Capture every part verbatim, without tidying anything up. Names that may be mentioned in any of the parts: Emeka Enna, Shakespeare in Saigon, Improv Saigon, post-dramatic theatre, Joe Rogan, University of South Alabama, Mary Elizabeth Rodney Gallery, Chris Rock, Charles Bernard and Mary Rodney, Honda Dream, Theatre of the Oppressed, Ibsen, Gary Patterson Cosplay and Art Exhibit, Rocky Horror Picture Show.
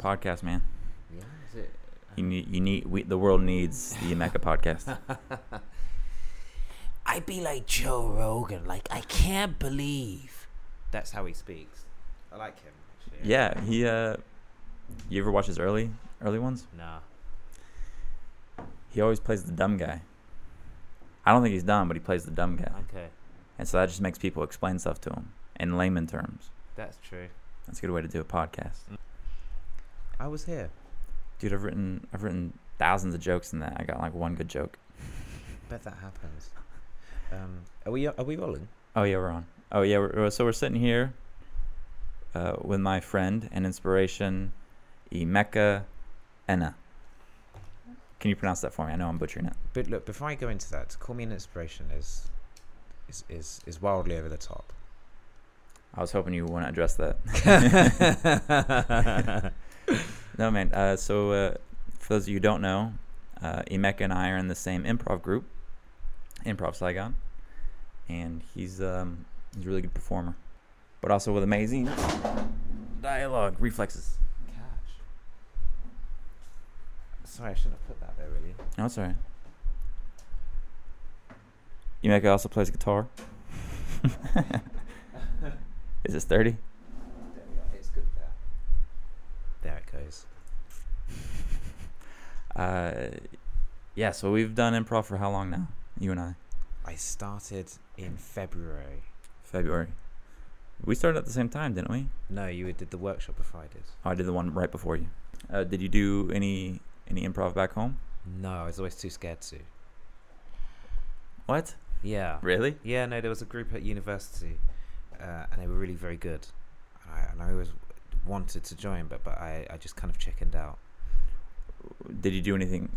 podcast, man. Yeah, is it? You need, you need, we, the world needs the Emeka podcast. I'd be like Joe Rogan. Like, I can't believe that's how he speaks. I like him, actually. Yeah, yeah he, uh, you ever watch his early, early ones? Nah. He always plays the dumb guy. I don't think he's dumb, but he plays the dumb guy. Okay. And so that just makes people explain stuff to him in layman terms. That's true. That's a good way to do a podcast. I was here. Dude, I've written I've written thousands of jokes in that. I got like one good joke. I bet that happens. Um, are we are we rolling? Oh yeah, we're on. Oh yeah, we're, so we're sitting here uh, with my friend and inspiration, Emeka Enna. Can you pronounce that for me? I know I'm butchering it. But look, before I go into that, to call me an inspiration is is is, is wildly over the top. I was hoping you wouldn't address that. No, man. Uh, so uh, for those of you who don't know, uh, Emeka and I are in the same improv group, Improv Saigon, and he's um, he's a really good performer, but also with amazing dialogue reflexes. Catch. Sorry, I shouldn't have put that there, really. No, it's all right. Emeka also plays guitar. Is this thirty? There it goes. uh, yeah, so we've done improv for how long now? You and I. I started in February. February. We started at the same time, didn't we? No, you did the workshop before I did. Oh, I did the one right before you. Uh, did you do any any improv back home? No, I was always too scared to. What? Yeah. Really? Yeah, no, there was a group at university, uh, and they were really very good. I, and I was... wanted to join, but but I, I just kind of chickened out. Did you do anything?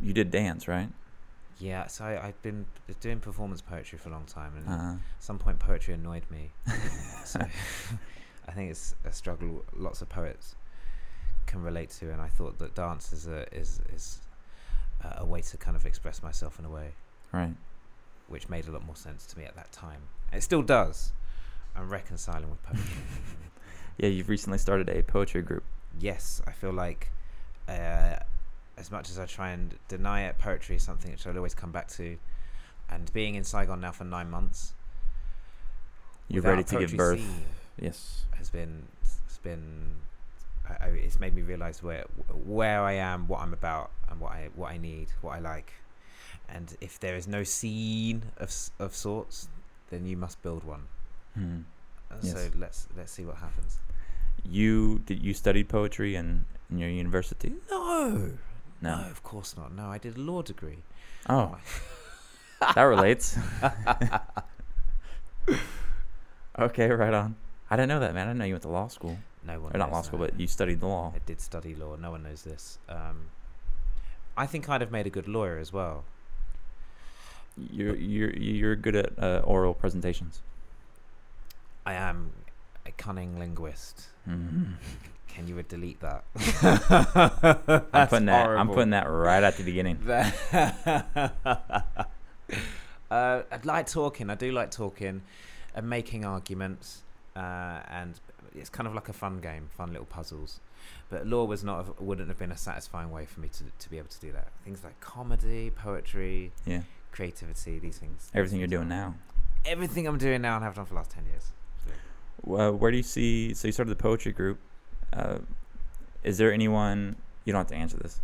You did dance, right? Yeah, so I, I've been doing performance poetry for a long time, and uh-huh. at some point poetry annoyed me. So I think it's a struggle lots of poets can relate to, and I thought that dance is a is is a way to kind of express myself in a way, right? Which made a lot more sense to me at that time. It still does. I'm reconciling with poetry. Yeah, you've recently started a poetry group. Yes, I feel like uh, as much as I try and deny it, poetry is something which I'll always come back to. And being in Saigon now for nine months, you're ready to give birth. Yes, has been it's been I, I, it's made me realise where where I am, what I'm about, and what I what I need, what I like. And if there is no scene of of sorts, then you must build one. Hmm. Yes. So let's let's see what happens. You did you studied poetry in, in your university? No, no, no, of course not. No, I did a law degree. Oh, that relates. Okay, right on. I didn't know that, man. I didn't know you went to law school. No one, or not knows law school, that. But you studied the law. I did study law. No one knows this. Um, I think I'd have made a good lawyer as well. You're you're you're good at uh, oral presentations. I am a cunning linguist. Mm-hmm. Can you delete that? I'm putting that. Horrible. I'm putting that right at the beginning. uh, I like talking. I do like talking and making arguments, uh, and it's kind of like a fun game, fun little puzzles. But law was not, a, wouldn't have been a satisfying way for me to to be able to do that. Things like comedy, poetry, yeah, creativity, these things. Everything you're doing now. Everything I'm doing now, and have done for the last ten years. Well, where do you see? So you started the poetry group. Uh, is there anyone? You don't have to answer this,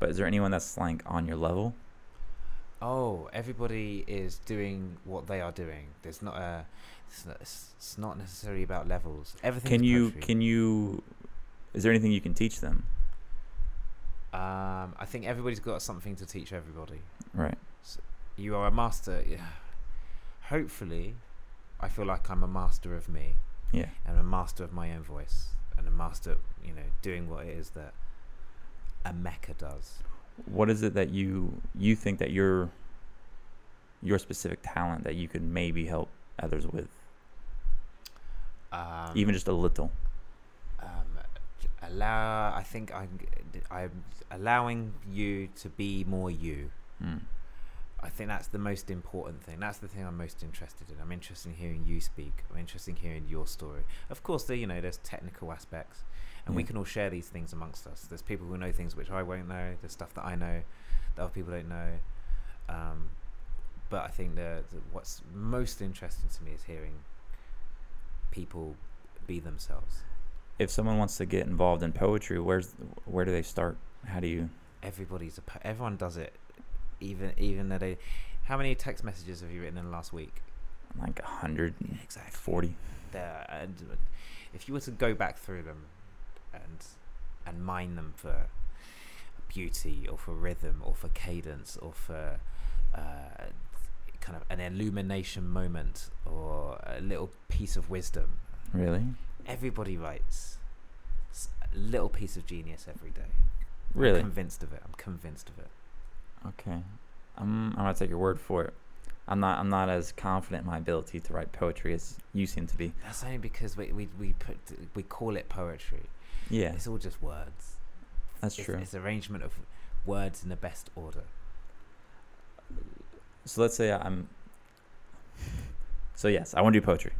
but is there anyone that's like on your level? Oh, everybody is doing what they are doing. There's not a. It's not, it's not necessarily about levels. Everything. Can you? Poetry. Can you? Is there anything you can teach them? Um, I think everybody's got something to teach everybody. Right. So you are a master. Yeah. Hopefully. I feel like I'm a master of me, yeah, and a master of my own voice, and a master of, you know, doing what it is that Emeka does. What is it that you you think that your your specific talent that you could maybe help others with, um, even just a little? Um, allow. I think I'm I'm allowing you to be more you. Mm. I think that's the most important thing. That's the thing I'm most interested in. I'm interested in hearing you speak. I'm interested in hearing your story. Of course, there, you know, there's technical aspects, and yeah. we can all share these things amongst us. There's people who know things which I won't know. There's stuff that I know that other people don't know. Um, but I think the, the what's most interesting to me is hearing people be themselves. If someone wants to get involved in poetry, where's where do they start? How do you? Everybody's a po- everyone does it. Even even though they, how many text messages have you written in the last week? Like a hundred. Exactly. Forty. There, and if you were to go back through them, and and mine them for beauty or for rhythm or for cadence or for uh, kind of an illumination moment or a little piece of wisdom. Really? Everybody writes a little piece of genius every day. Really? I'm convinced of it. I'm convinced of it. Okay, I'm. I'm gonna take your word for it. I'm not. I'm not as confident in my ability to write poetry as you seem to be. That's only because we we we put we call it poetry. Yeah, it's all just words. That's it's, true. It's arrangement of words in the best order. So let's say I'm. So yes, I want to do poetry.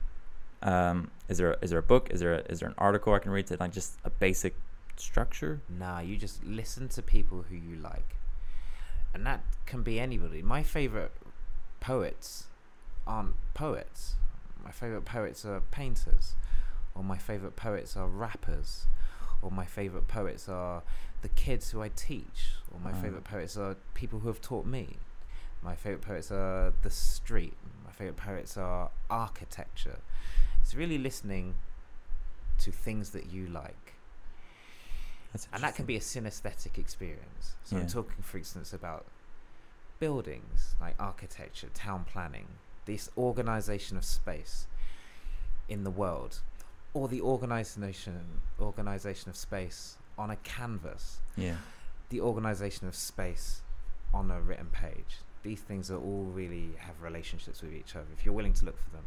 Um, is there a, is there a book? Is there a, is there an article I can read to like just a basic structure? Nah, you just listen to people who you like. And that can be anybody. My favourite poets aren't poets. My favourite poets are painters. Or my favourite poets are rappers. Or my favourite poets are the kids who I teach. Or my oh. favourite poets are people who have taught me. My favourite poets are the street. My favourite poets are architecture. It's really listening to things that you like. And that can be a synesthetic experience. So yeah. I'm talking, for instance, about buildings, like architecture, town planning, this organisation of space in the world, or the organisation organisation of space on a canvas, yeah. the organisation of space on a written page. These things are all really have relationships with each other, if you're willing to look for them.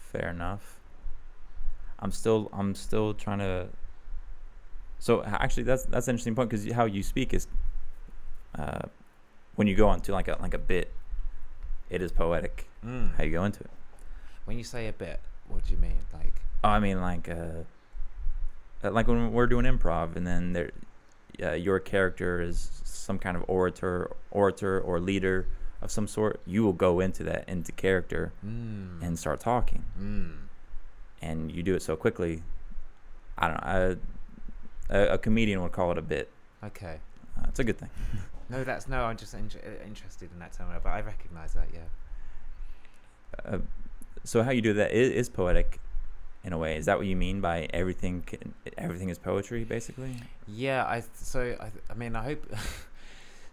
Fair enough. I'm still, I'm still trying to... So actually, that's that's an interesting point because how you speak is, uh, when you go onto like a like a bit, it is poetic. Mm. How you go into it. When you say a bit, what do you mean? Like, oh, I mean like, uh, like when we're doing improv, and then there, uh, your character is some kind of orator, orator or leader of some sort. You will go into that into character mm. and start talking, mm. and you do it so quickly. I don't know. I, A, a comedian would call it a bit. Okay, uh, it's a good thing. no, that's no. I'm just in- interested in that term, but I recognise that. Yeah. Uh, so how you do that is, is poetic, in a way. Is that what you mean by everything? Can, everything is poetry, basically. Yeah. I so I. I mean, I hope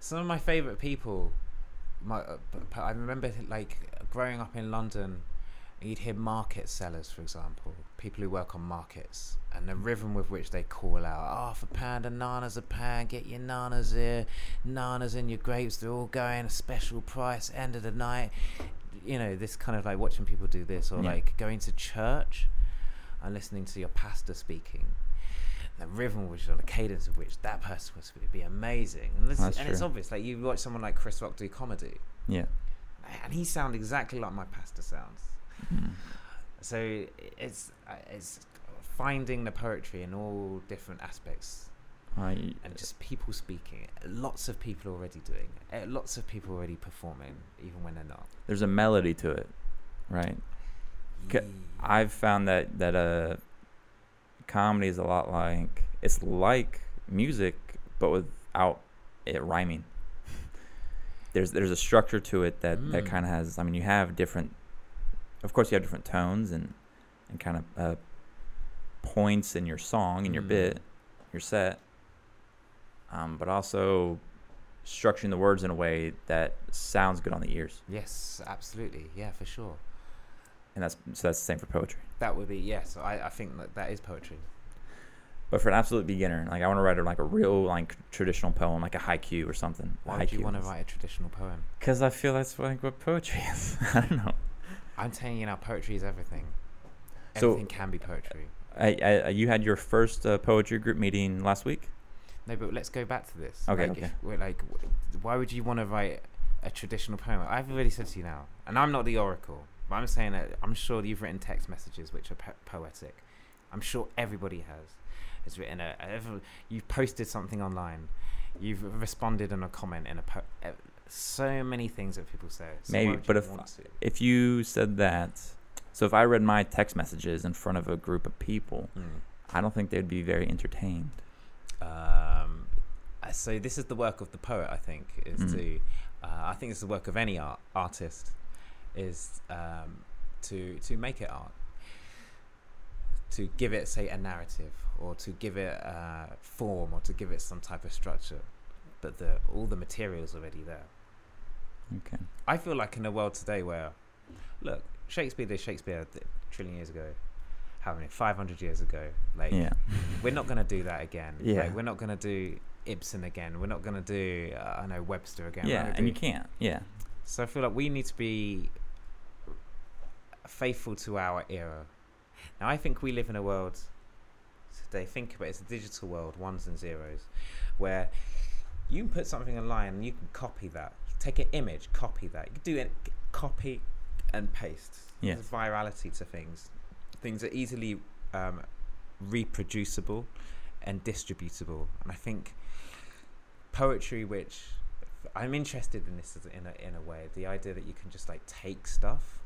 some of my favourite people. My uh, I remember like growing up in London. You'd hear market sellers, for example, people who work on markets, and the rhythm with which they call out, "Oh, for pound, a nana's a pound, get your nana's here, nana's in your grapes, they're all going, a special price, end of the night." You know, this kind of like watching people do this, or yeah. like going to church and listening to your pastor speaking. The rhythm, which is on the cadence of which that person was, would be amazing. And, this is, and it's obvious, like you watch someone like Chris Rock do comedy. Yeah. And he sounds exactly like my pastor sounds. Hmm. So it's it's finding the poetry in all different aspects, I, and just people speaking. Lots of people already doing it. Lots of people already performing, even when they're not. There's a melody to it, right? Yeah. I've found that that uh, comedy is a lot like it's like music, but without it rhyming. there's there's a structure to it that mm. that kind of has. I mean, you have different. Of course, you have different tones and, and kind of uh, points in your song, in your mm. bit, your set, um, but also structuring the words in a way that sounds good on the ears. Yes, absolutely. Yeah, for sure. And that's so that's the same for poetry. That would be, yes. I, I think that that is poetry. But for an absolute beginner, like I want to write like a real like traditional poem, like a haiku or something. Why haiku do you want to write a traditional poem? Because I feel that's like what poetry is. I don't know. I'm telling you now, poetry is everything. Everything so, can be poetry. I, I, you had your first uh, poetry group meeting last week? No, but let's go back to this. Okay, like, okay. If, like, why would you want to write a traditional poem. I've already said to you now, and I'm not the oracle, but I'm saying that I'm sure that you've written text messages which are po poetic. I'm sure everybody has. Has written a, a, you've posted something online. You've responded in a comment in a po uh, so many things that people say. So maybe, but if if you said that, so if I read my text messages in front of a group of people, mm. I don't think they'd be very entertained. Um, so this is the work of the poet. I think is mm. to. Uh, I think it's the work of any art artist, is um, to to make it art, to give it, say, a narrative, or to give it uh, form, or to give it some type of structure. But the all the material's already there. Okay. I feel like in a world today where, look, Shakespeare did Shakespeare a trillion years ago, how many? Five hundred years ago. Like, yeah. We're not gonna do that again. Yeah. Like, we're not gonna do Ibsen again. We're not gonna do uh, I know Webster again. Yeah, right? And you can't. Yeah. So I feel like we need to be faithful to our era. Now I think we live in a world today. Think about it, it's a digital world, ones and zeros, where you can put something online and you can copy that. Take an image, copy that. You can do it, copy and paste. Yes. There's virality to things. Things are easily um, reproducible and distributable. And I think poetry, which I'm interested in this in a, in a way, the idea that you can just like take stuff,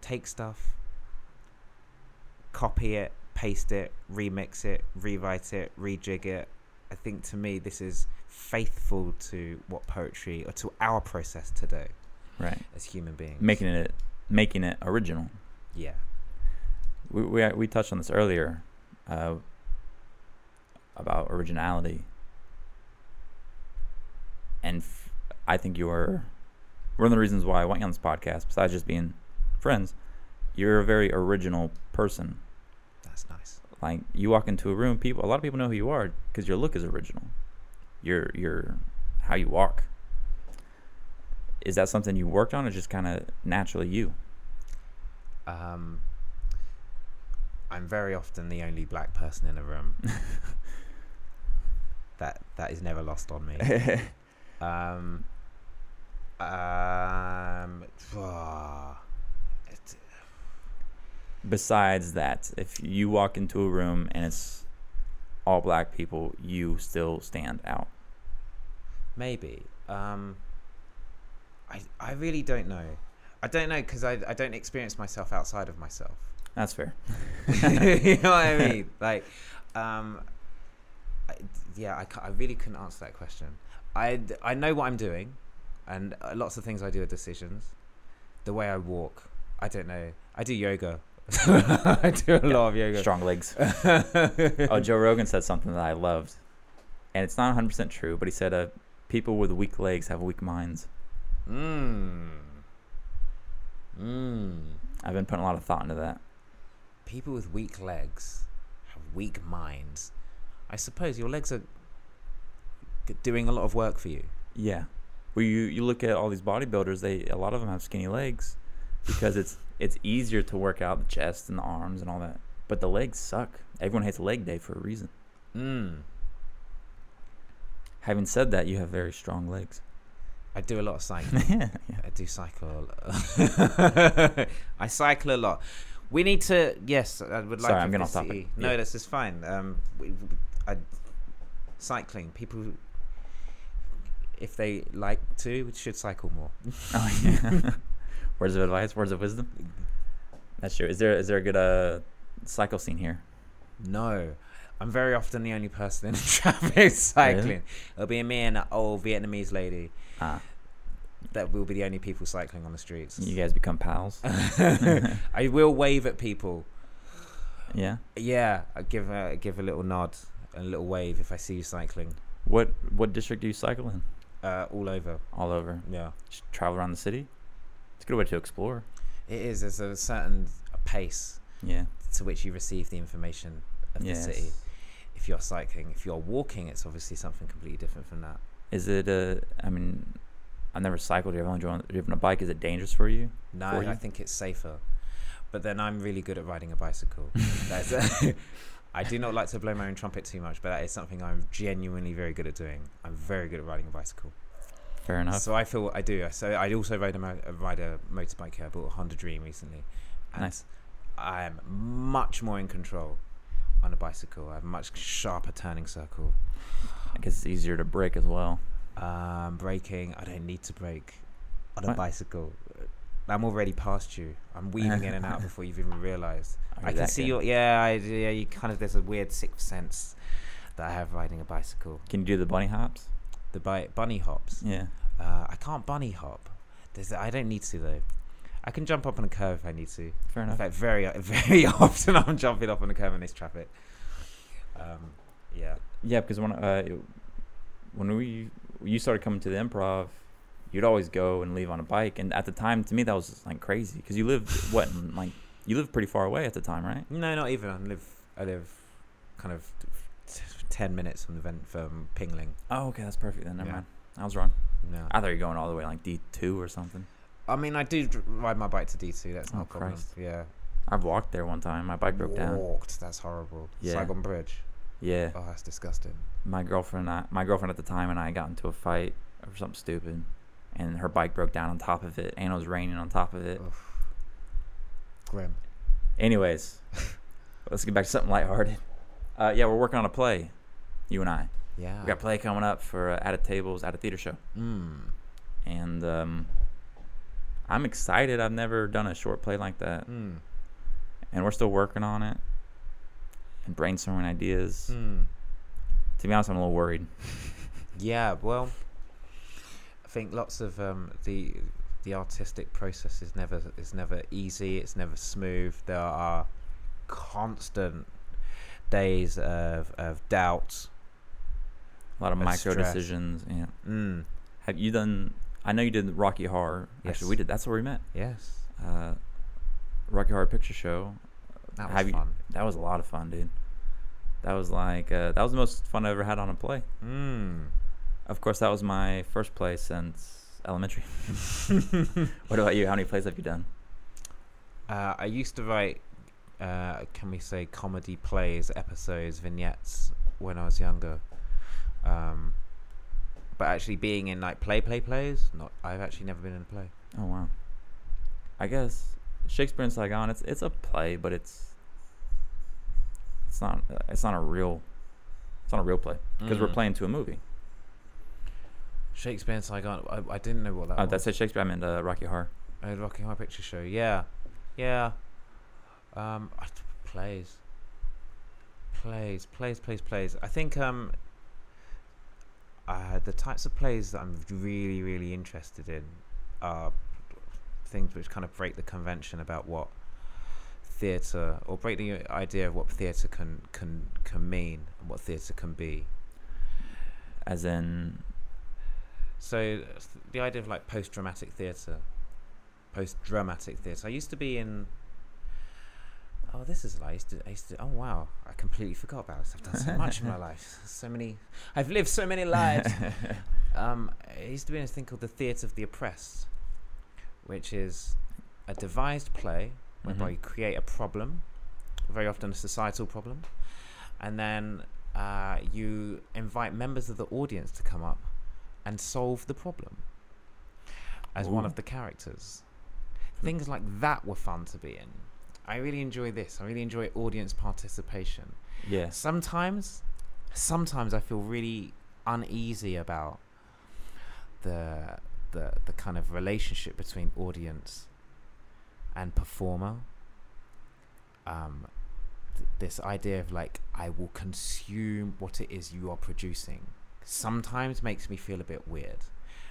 take stuff, copy it, paste it, remix it, rewrite it, rejig it. I think to me this is faithful to what poetry, or to our process today, right, as human beings, making it making it original. Yeah, we we, we touched on this earlier uh, about originality, and f I think you are one of the reasons why I went on this podcast. Besides just being friends, you're a very original person. That's nice. Like, you walk into a room, people, a lot of people know who you are because your look is original. Your your how you walk. Is that something you worked on, or just kind of naturally you? Um, I'm very often the only black person in a room. that that is never lost on me. um, um, oh, it, besides that, if you walk into a room and it's all black people, you still stand out. Maybe. Um, I I really don't know. I don't know because I I don't experience myself outside of myself. That's fair. You know what I mean? Like, um, I, yeah, I can't, I really couldn't answer that question. I I know what I'm doing, and lots of things I do are decisions. The way I walk, I don't know. I do yoga. I do a yeah. lot of yoga. Strong legs. Oh, Joe Rogan said something that I loved, and it's not one hundred percent true, but he said, uh, people with weak legs have weak minds. Mmm. Mmm. I've been putting a lot of thought into that. People with weak legs have weak minds. I suppose your legs are doing a lot of work for you. Yeah. Well, you, you look at all these bodybuilders, they a lot of them have skinny legs because it's it's easier to work out the chest and the arms and all that, but the legs suck. Everyone hates leg day for a reason. Mm. Having said that, you have very strong legs. I do a lot of cycling. yeah, yeah. I do cycle a lot. I cycle a lot. We need to, yes, I would like Sorry, to I'm getting off topic. No, yeah. This is fine. Um, we, I, cycling, people, if they like to, should cycle more. Oh, yeah. Words of advice, words of wisdom. That's true. Is there is there a good uh, cycle scene here? No, I'm very often the only person in the traffic cycling. Really? It'll be me and an old Vietnamese lady. Ah. That will be the only people cycling on the streets. You guys become pals. I will wave at people. Yeah. Yeah, I give a give a little nod, a little wave if I see you cycling. What what district do you cycle in? Uh, all over. All over. Yeah. Just travel around the city. It's a good way to explore. It is. There's a certain pace yeah. to which you receive the information of yes. the city. If you're cycling, if you're walking, it's obviously something completely different from that. Is it a, I mean, I've never cycled here. I've only driven, driven a bike. Is it dangerous for you? No, for you? I think it's safer. But then I'm really good at riding a bicycle. That's a, I do not like to blow my own trumpet too much, but that is something I'm genuinely very good at doing. I'm very good at riding a bicycle. Fair enough. So I feel what I do. So I also rode a, mo- ride a motorbike here. I bought a Honda Dream recently. And nice. I am much more in control on a bicycle. I have a much sharper turning circle. I guess it's easier to brake as well. Um, braking, I don't need to brake on a what? bicycle. I'm already past you. I'm weaving in and out before you've even realised. I can see your yeah, I, yeah. You kind of there's a weird sixth sense that I have riding a bicycle. Can you do the bunny hops? The bi- bunny hops. Yeah. Uh, I can't bunny hop. There's I don't need to though. I can jump up on a curve if I need to. Fair enough. In fact, very very often I'm jumping up on a curve in this traffic. Um, yeah. Yeah, because when uh, when we you started coming to the improv, you'd always go and leave on a bike, and at the time, to me, that was like crazy because you lived what, like you lived pretty far away at the time, right? No, not even. I live, I live, kind of t- ten minutes from the vent from Pingling. Oh, okay, that's perfect then. Never yeah. mind, I was wrong. No, I thought you're going all the way like D two or something. I mean, I do ride my bike to D two. That's not oh, a problem. Christ. Yeah, I walked there one time. My bike broke walked. down. Walked. That's horrible. Yeah. Saigon Bridge. Yeah. Oh, that's disgusting. My girlfriend, I, my girlfriend at the time, and I got into a fight or something stupid. And her bike broke down on top of it, and it was raining on top of it. Oof. Grim. Anyways, let's get back to something lighthearted. Uh, yeah, we're working on a play, you and I. Yeah. We got a play coming up for uh, At a Tables, At a Theater Show. Mm. And um, I'm excited. I've never done a short play like that. Mm. And we're still working on it and brainstorming ideas. Mm. To be honest, I'm a little worried. Yeah, well... I think lots of um, the the artistic process is never is never easy. It's never smooth. There are constant days of of doubt. A lot of micro stress. Decisions. Yeah. Mm. Have you done? I know you did Rocky Horror. Yes. Actually, we did. That's where we met. Yes. Uh, Rocky Horror Picture Show. That was Have fun. You, that was a lot of fun, dude. That was like uh, that was the most fun I ever had on a play. Mm. Of course, that was my first play since elementary. What about you? How many plays have you done? Uh, I used to write, uh, can we say, comedy plays, episodes, vignettes when I was younger. Um, but actually being in like play, play, plays, not. I've actually never been in a play. Oh, wow. I guess Shakespeare in Saigon, it's it's a play, but it's it's not it's not a real it's not a real play because mm. we're playing to a movie. Shakespeare in Saigon. I, I didn't know what that oh, was. That said Shakespeare. I meant uh, Rocky Horror. Oh, the Rocky Horror Picture Show. Yeah, yeah. Um, I, plays, plays, plays, plays, plays. I think um, uh, the types of plays that I'm really, really interested in are things which kind of break the convention about what theatre, or break the idea of what theatre can can can mean and what theatre can be. As in. So the idea of like post-dramatic theatre, post-dramatic theatre. I used to be in. Oh, this is I used to. I used to. Oh wow, I completely forgot about this. I've done so much in my life. So many. I've lived so many lives. um, I used to be in this thing called the Theatre of the Oppressed, which is a devised play whereby mm-hmm. you create a problem, very often a societal problem, and then uh, you invite members of the audience to come up. And solve the problem as Ooh. one of the characters. Things like that were fun to be in. I really enjoy this. I really enjoy audience participation. Yeah. Sometimes, sometimes I feel really uneasy about the the the kind of relationship between audience and performer. Um, th- this idea of like, I will consume what it is you are producing. Sometimes makes me feel a bit weird,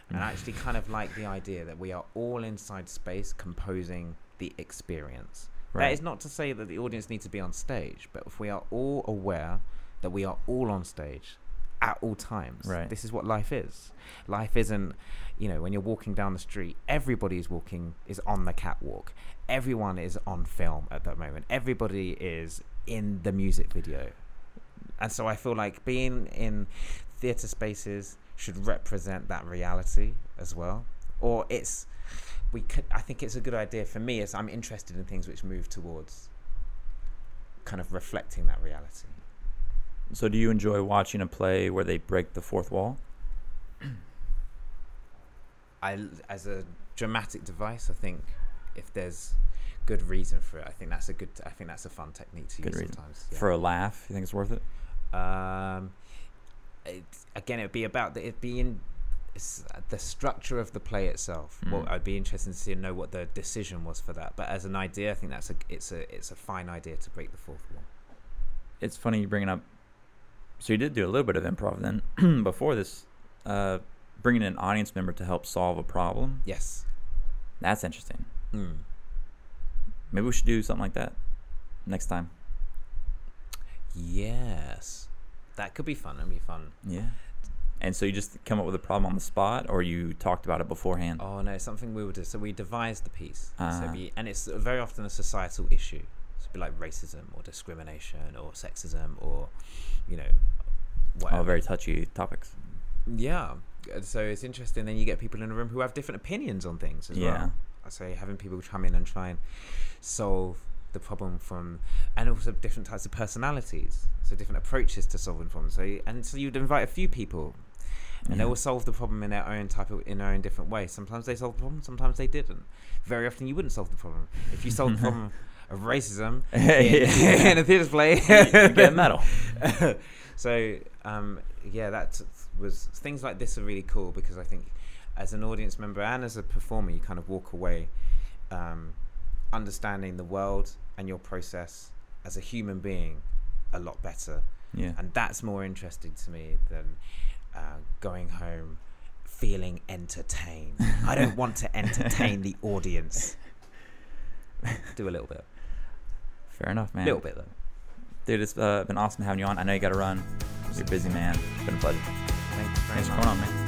and I actually kind of like the idea that we are all inside space composing the experience. Right. That is not to say that the audience needs to be on stage, but if we are all aware that we are all on stage at all times, right. This is what life is. Life isn't, you know, when you're walking down the street, everybody's walking is on the catwalk. Everyone is on film at that moment. Everybody is in the music video. And so I feel like being in theatre spaces should represent that reality as well. Or it's, we could, I think it's a good idea for me as I'm interested in things which move towards kind of reflecting that reality. So do you enjoy watching a play where they break the fourth wall? I, as a dramatic device, I think if there's good reason for it, I think that's a good, I think that's a fun technique to good use reason. sometimes. Yeah. For a laugh, you think it's worth it? Um, it, again, it'd be about the, it'd be in the structure of the play itself. Mm. Well, I'd be interested to see and know what the decision was for that. But as an idea, I think that's a, it's a, it's a fine idea to break the fourth wall. It's funny you bringing up. So you did do a little bit of improv then before this, uh, bringing in an audience member to help solve a problem. Yes. That's interesting. Mm. Maybe we should do something like that next time. Yes. That could be fun. That'd be fun. Yeah. And so you just come up with a problem on the spot, or you talked about it beforehand? Oh, no, something we would do. So we devised the piece. Uh, so we, and it's very often a societal issue. So it'd be like racism or discrimination or sexism or, you know, whatever. Oh, very touchy topics. Yeah. So it's interesting. Then you get people in a room who have different opinions on things as yeah. well. So having people come in and try and solve the problem from, and also different types of personalities. So different approaches to solving problems. So, and so you'd invite a few people. And yeah. they will solve the problem in their own type of, in their own different way. Sometimes they solved the problem, sometimes they didn't. Very often you wouldn't solve the problem. If you solved the problem of racism in, in a theatre play, you get a medal. So, um, yeah, that was, things like this are really cool, because I think as an audience member and as a performer, you kind of walk away um, understanding the world and your process as a human being a lot better. Yeah. And that's more interesting to me than... Uh, going home feeling entertained. I don't want to entertain the audience. Do a little bit. Fair enough, man. A little bit, though. Dude, it's uh, been awesome having you on. I know you got to run. You're a busy man. It's been a pleasure. Thanks, Thanks for coming on, man.